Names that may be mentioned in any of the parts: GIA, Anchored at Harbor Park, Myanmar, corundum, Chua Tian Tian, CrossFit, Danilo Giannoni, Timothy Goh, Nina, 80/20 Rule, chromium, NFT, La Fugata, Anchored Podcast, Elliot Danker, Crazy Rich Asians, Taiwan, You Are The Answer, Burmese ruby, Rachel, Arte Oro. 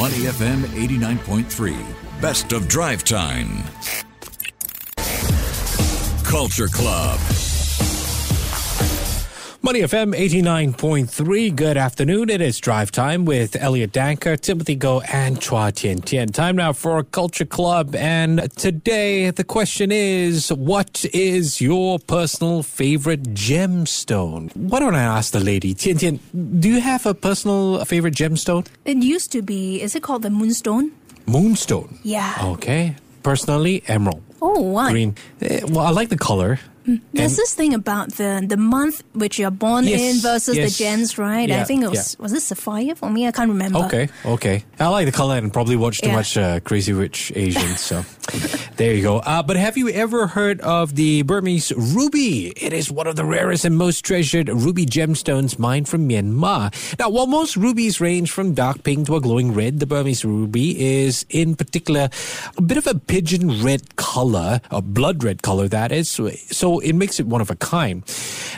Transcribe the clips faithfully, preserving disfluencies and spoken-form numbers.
Money F M eighty-nine point three. Best of drive time. Culture Club. Money F M eighty-nine point three. Good afternoon. It is drive time with Elliot Danker, Timothy Goh, and Chua Tian Tian. Time now for Culture Club. And today the question is, what is your personal favorite gemstone? Why don't I ask the lady? Tian Tian, do you have a personal favorite gemstone? It used to be, is it called the moonstone? Moonstone? Yeah. Okay. Personally, emerald. Oh, why? Green. Well, I like the color. Mm. There's and this thing about the the month which you're born yes, in versus yes. the gems, right? Yeah, I think it was, yeah. was it sapphire for me? I can't remember. Okay, okay. I like the color and probably watched yeah. too much uh, Crazy Rich Asians, so there you go. Uh, but have you ever heard of the Burmese ruby? It is one of the rarest and most treasured ruby gemstones mined from Myanmar. Now, while most rubies range from dark pink to a glowing red, the Burmese ruby is in particular a bit of a pigeon red color, a blood red color, that is. So it makes it one of a kind.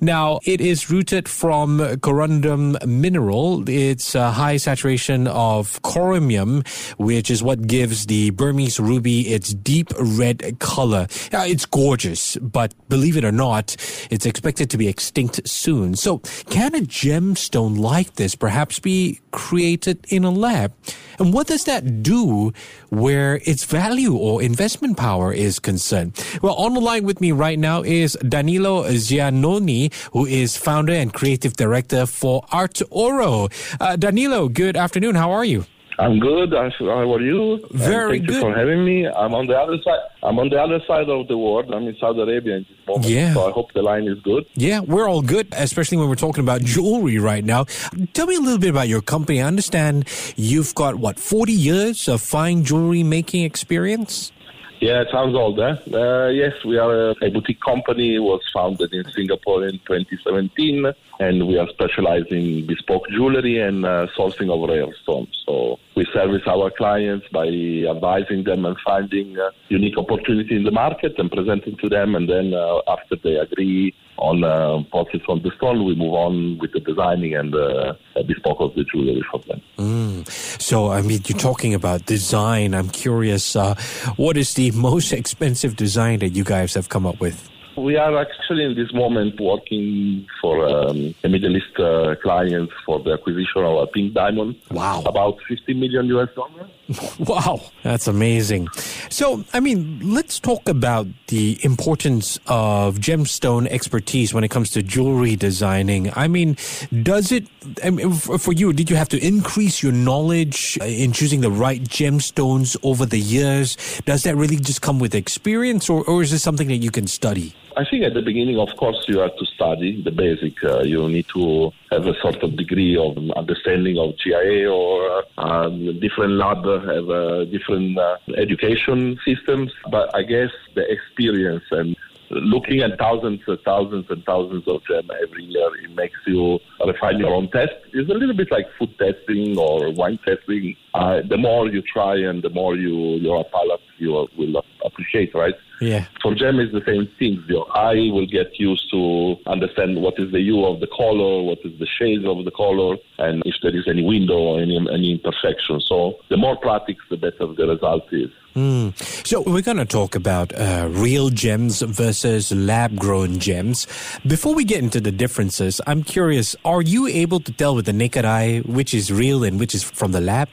Now, it is rooted from corundum mineral. It's a high saturation of chromium, which is what gives the Burmese ruby its deep red color. Now, it's gorgeous, but believe it or not, it's expected to be extinct soon. So can a gemstone like this perhaps be created in a lab? And what does that do where its value or investment power is concerned? Well, on the line with me right now is is Danilo Giannoni, who is founder and creative director for Arte Oro. Uh, Danilo, good afternoon. How are you? I'm good. How are you? Very good. Thank you for having me. I'm on the other side. I'm on the other side of the world. I'm in Saudi Arabia at this moment, yeah. so I hope the line is good. Yeah, we're all good, especially when we're talking about jewelry right now. Tell me a little bit about your company. I understand you've got, what, forty years of fine jewelry making experience? Yeah, it sounds old, eh? Uh, yes, we are a, a boutique company. It was founded in Singapore in twenty seventeen, and we are specializing in bespoke jewelry and uh, sourcing of rare stones. So we service our clients by advising them and finding uh, unique opportunity in the market and presenting to them. And then uh, after they agree on uh, purchase of the stone, we move on with the designing and uh, the bespoke of the jewelry for them. Mm. So, I mean, you're talking about design. I'm curious, uh, what is the most expensive design that you guys have come up with? We are actually in this moment working for um, a Middle East uh, client for the acquisition of a pink diamond. Wow. About fifty million U S dollars. Wow, that's amazing. So, I mean, let's talk about the importance of gemstone expertise when it comes to jewelry designing. I mean, does it, I mean, for you, did you have to increase your knowledge in choosing the right gemstones over the years? Does that really just come with experience, or, or is this something that you can study? I think at the beginning, of course, you have to study the basic. Uh, you need to have a sort of degree of understanding of G I A, or uh, different lab have uh, different uh, education systems. But I guess the experience and looking at thousands and thousands and thousands of them every year, it makes you refine your own test. It's a little bit like food testing or wine testing. Uh, the more you try and the more you your palate you will appreciate, right? Yeah. For gem, it's the same thing. Your eye will get used to understand what is the hue of the color, what is the shades of the color, and if there is any window or any, any imperfection. So the more practice, the better the result is. Mm. So we're going to talk about uh, real gems versus lab-grown gems. Before we get into the differences, I'm curious, are you able to tell with the naked eye which is real and which is from the lab?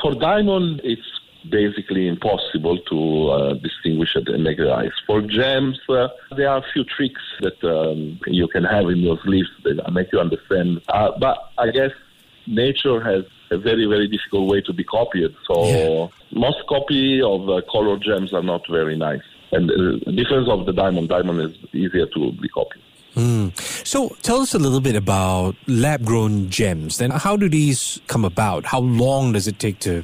For diamond, it's basically impossible to uh, distinguish at the naked eye. For gems, uh, there are a few tricks that um, you can have in your sleeves that make you understand. Uh, but I guess nature has a very, very difficult way to be copied. So yeah. most copy of uh, color gems are not very nice. And the difference of the diamond, diamond is easier to be copied. Mm. So tell us a little bit about lab-grown gems. Then how do these come about? How long does it take to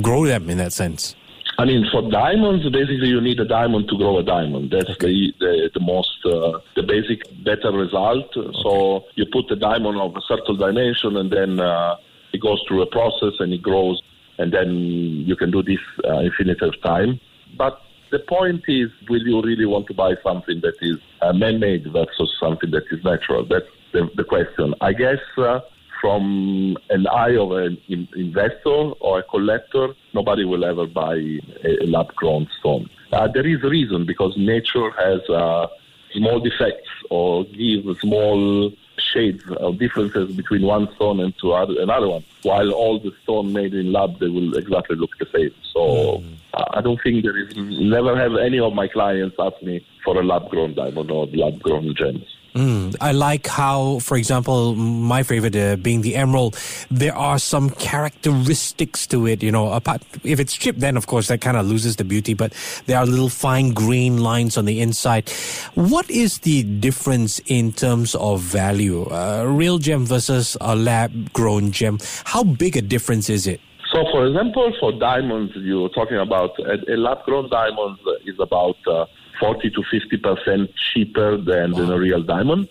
grow them in that sense? I mean, for diamonds, basically you need a diamond to grow a diamond. That's okay. the, the the most, uh, the basic better result. Okay. So you put a diamond of a certain dimension and then uh, it goes through a process and it grows. And then you can do this uh, infinite of time. But the point is, will you really want to buy something that is uh, man-made versus something that is natural? That's the, the question. I guess uh, from an eye of an investor or a collector, nobody will ever buy a lab-grown stone. Uh, there is a reason, because nature has uh, small defects or gives small shades of differences between one stone and to other, another one, while all the stone made in lab, they will exactly look the same. So mm. I don't think there is, never have any of my clients ask me for a lab-grown diamond or lab-grown gems. Mm, I like how, for example, my favorite uh, being the emerald, there are some characteristics to it, you know, apart, if it's chipped, then of course that kind of loses the beauty, but there are little fine grain lines on the inside. What is the difference in terms of value? A uh, real gem versus a lab-grown gem, how big a difference is it? So, for example, for diamonds, you're talking about, a, a lab-grown diamond is about Uh, forty to fifty percent cheaper than, wow. than a real diamond.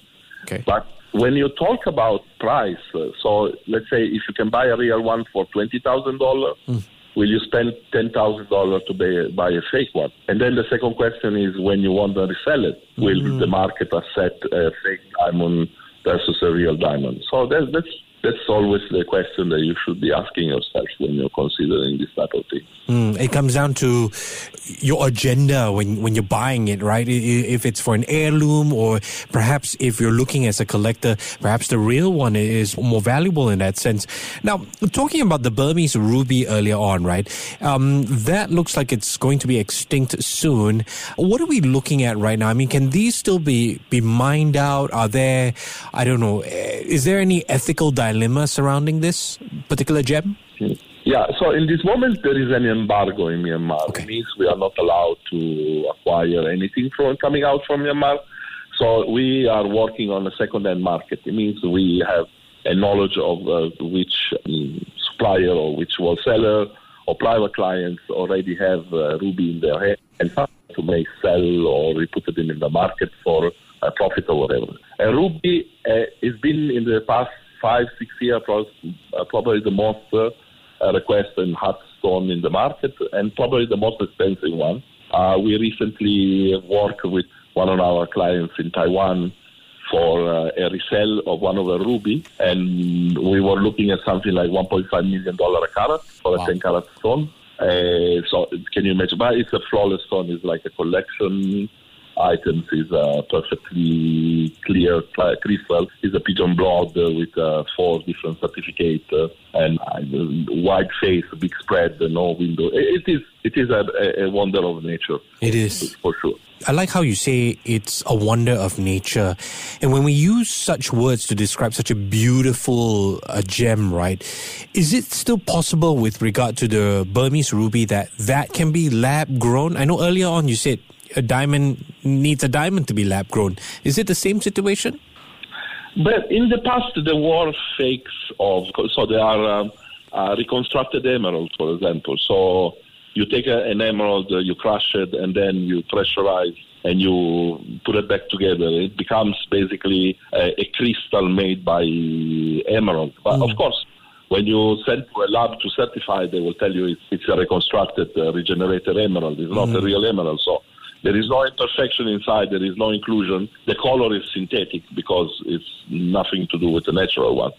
Okay. But when you talk about price, uh, so let's say if you can buy a real one for twenty thousand dollars, mm. will you spend ten thousand dollars to buy, buy a fake one? And then the second question is, when you want to resell it, will mm. the market accept a fake diamond versus a real diamond? So that's, that's That's always the question that you should be asking yourself when you're considering this type of thing. Mm, it comes down to your agenda when, when you're buying it, right? If it's for an heirloom, or perhaps if you're looking as a collector, perhaps the real one is more valuable in that sense. Now, talking about the Burmese ruby earlier on, right? Um, that looks like it's going to be extinct soon. What are we looking at right now? I mean, can these still be, be mined out? Are there, I don't know, is there any ethical dilemma? dilemma surrounding this particular gem? Yeah, so in this moment there is an embargo in Myanmar. Okay. It means we are not allowed to acquire anything from coming out from Myanmar. So we are working on a second-hand market. It means we have a knowledge of uh, which um, supplier or which wholesaler or private clients already have uh, ruby in their hand and to make sell or we put it in the market for a profit or whatever. And ruby uh, has been in the past five, six years, probably the most uh, requested hard stone in the market and probably the most expensive one. Uh, we recently worked with one of our clients in Taiwan for uh, a resale of one of the ruby, and we were looking at something like one point five million dollars a carat for wow. a ten carat stone. Uh, so can you imagine? But it's a flawless stone. It's like a collection items, is a perfectly clear crystal, is a pigeon blood uh, with uh, four different certificates uh, and uh, wide face, big spread, no window. It is it is a, a wonder of nature. It is. For sure. I like how you say it's a wonder of nature. And when we use such words to describe such a beautiful uh, gem, right, is it still possible with regard to the Burmese ruby that that can be lab-grown? I know earlier on you said a diamond needs a diamond to be lab-grown. Is it the same situation? But in the past, there were fakes of... So there are um, uh, reconstructed emeralds, for example. So you take a, an emerald, uh, you crush it, and then you pressurize and you put it back together. It becomes basically a, a crystal made by emerald. But mm. of course, when you send to a lab to certify, they will tell you it's, it's a reconstructed, uh, regenerated emerald. It's not mm. a real emerald, so... There is no imperfection inside. There is no inclusion. The color is synthetic because it's nothing to do with the natural one.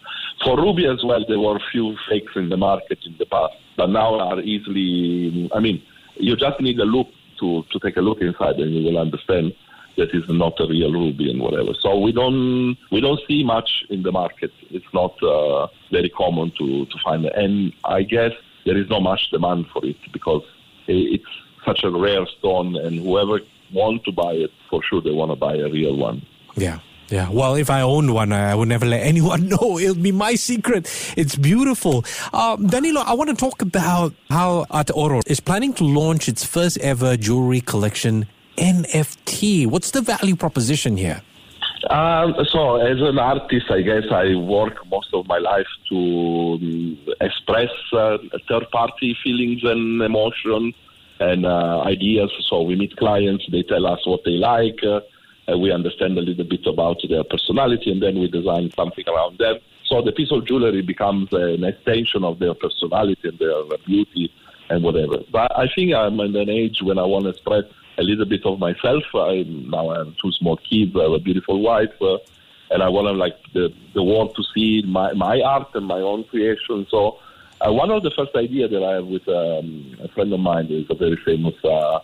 For ruby as well, there were a few fakes in the market in the past, but now are easily... I mean, you just need a look to, to take a look inside and you will understand that it's not a real ruby and whatever. So we don't we don't see much in the market. It's not uh, very common to, to find it. And I guess there is not much demand for it because it's such a rare stone, and whoever wants to buy it, for sure they want to buy a real one. Yeah, yeah. Well, if I owned one, I would never let anyone know. It'll be my secret. It's beautiful. Uh, Danilo, I want to talk about how Arte Oro is planning to launch its first ever jewelry collection, N F T. What's the value proposition here? Um, so, as an artist, I guess I work most of my life to um, express uh, third-party feelings and emotions and uh, ideas. So we meet clients, they tell us what they like, uh, and we understand a little bit about their personality, and then we design something around them. So the piece of jewelry becomes an extension of their personality and their beauty and whatever. But I think I'm at an age when I want to express a little bit of myself. I now I have two small kids, I have a beautiful wife, uh, and I want to like the, the world to see my, my art and my own creation. So uh, one of the first ideas that I have with um, a friend of mine is a very famous uh,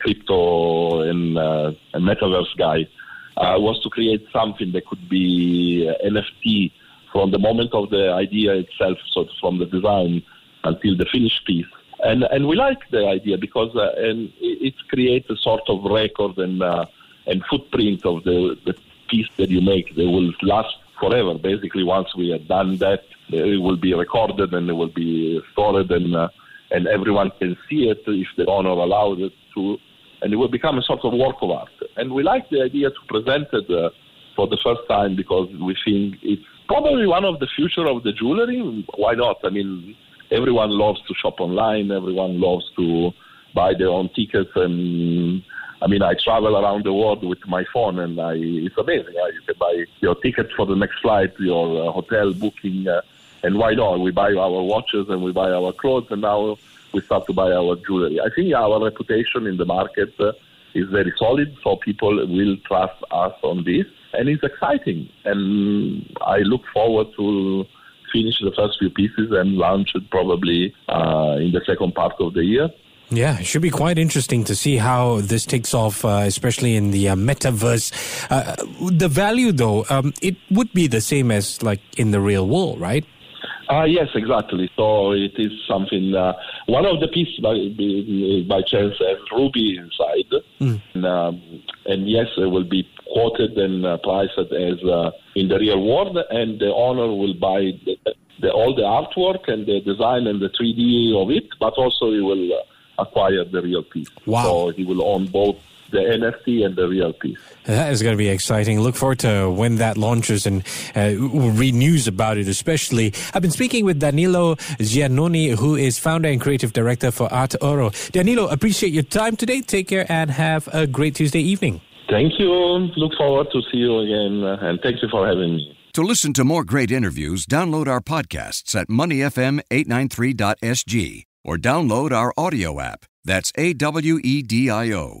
crypto and uh, metaverse guy uh, was to create something that could be uh, N F T from the moment of the idea itself, so from the design until the finished piece. And and we like the idea because uh, and it, it creates a sort of record and uh, and footprint of the, the piece that you make. They will last forever. Basically, once we are done that, it will be recorded and it will be stored, and uh, and everyone can see it if the owner allows it to, and it will become a sort of work of art. And we like the idea to present it uh, for the first time because we think it's probably one of the future of the jewelry. Why not? I mean, everyone loves to shop online. Everyone loves to buy their own tickets. And I mean, I travel around the world with my phone, and I, it's amazing. Right? You can buy your ticket for the next flight, your uh, hotel booking, uh, and why not? We buy our watches and we buy our clothes, and now we start to buy our jewelry. I think our reputation in the market uh, is very solid, so people will trust us on this, and it's exciting. And I look forward to finish the first few pieces and launch it probably uh, in the second part of the year. Yeah, it should be quite interesting to see how this takes off, uh, especially in the uh, metaverse. Uh, the value, though, um, it would be the same as like in the real world, right? Uh, yes, exactly. So it is something, uh, one of the pieces by, by chance has ruby inside. Mm. And, um, and yes, it will be quoted and uh, priced as uh, in the real world, and the owner will buy the, the, all the artwork and the design and the three D of it, but also he will uh, acquire the real piece. Wow. So he will own both the N F T and the real piece. That is going to be exciting. Look forward to when that launches and uh, we'll read news about it especially. I've been speaking with Danilo Giannoni, who is founder and creative director for Arte Oro. Danilo, appreciate your time today. Take care and have a great Tuesday evening. Thank you. Look forward to see you again. And thank you for having me. To listen to more great interviews, download our podcasts at money f m eight nine three dot s g or download our audio app. That's A W E D I O.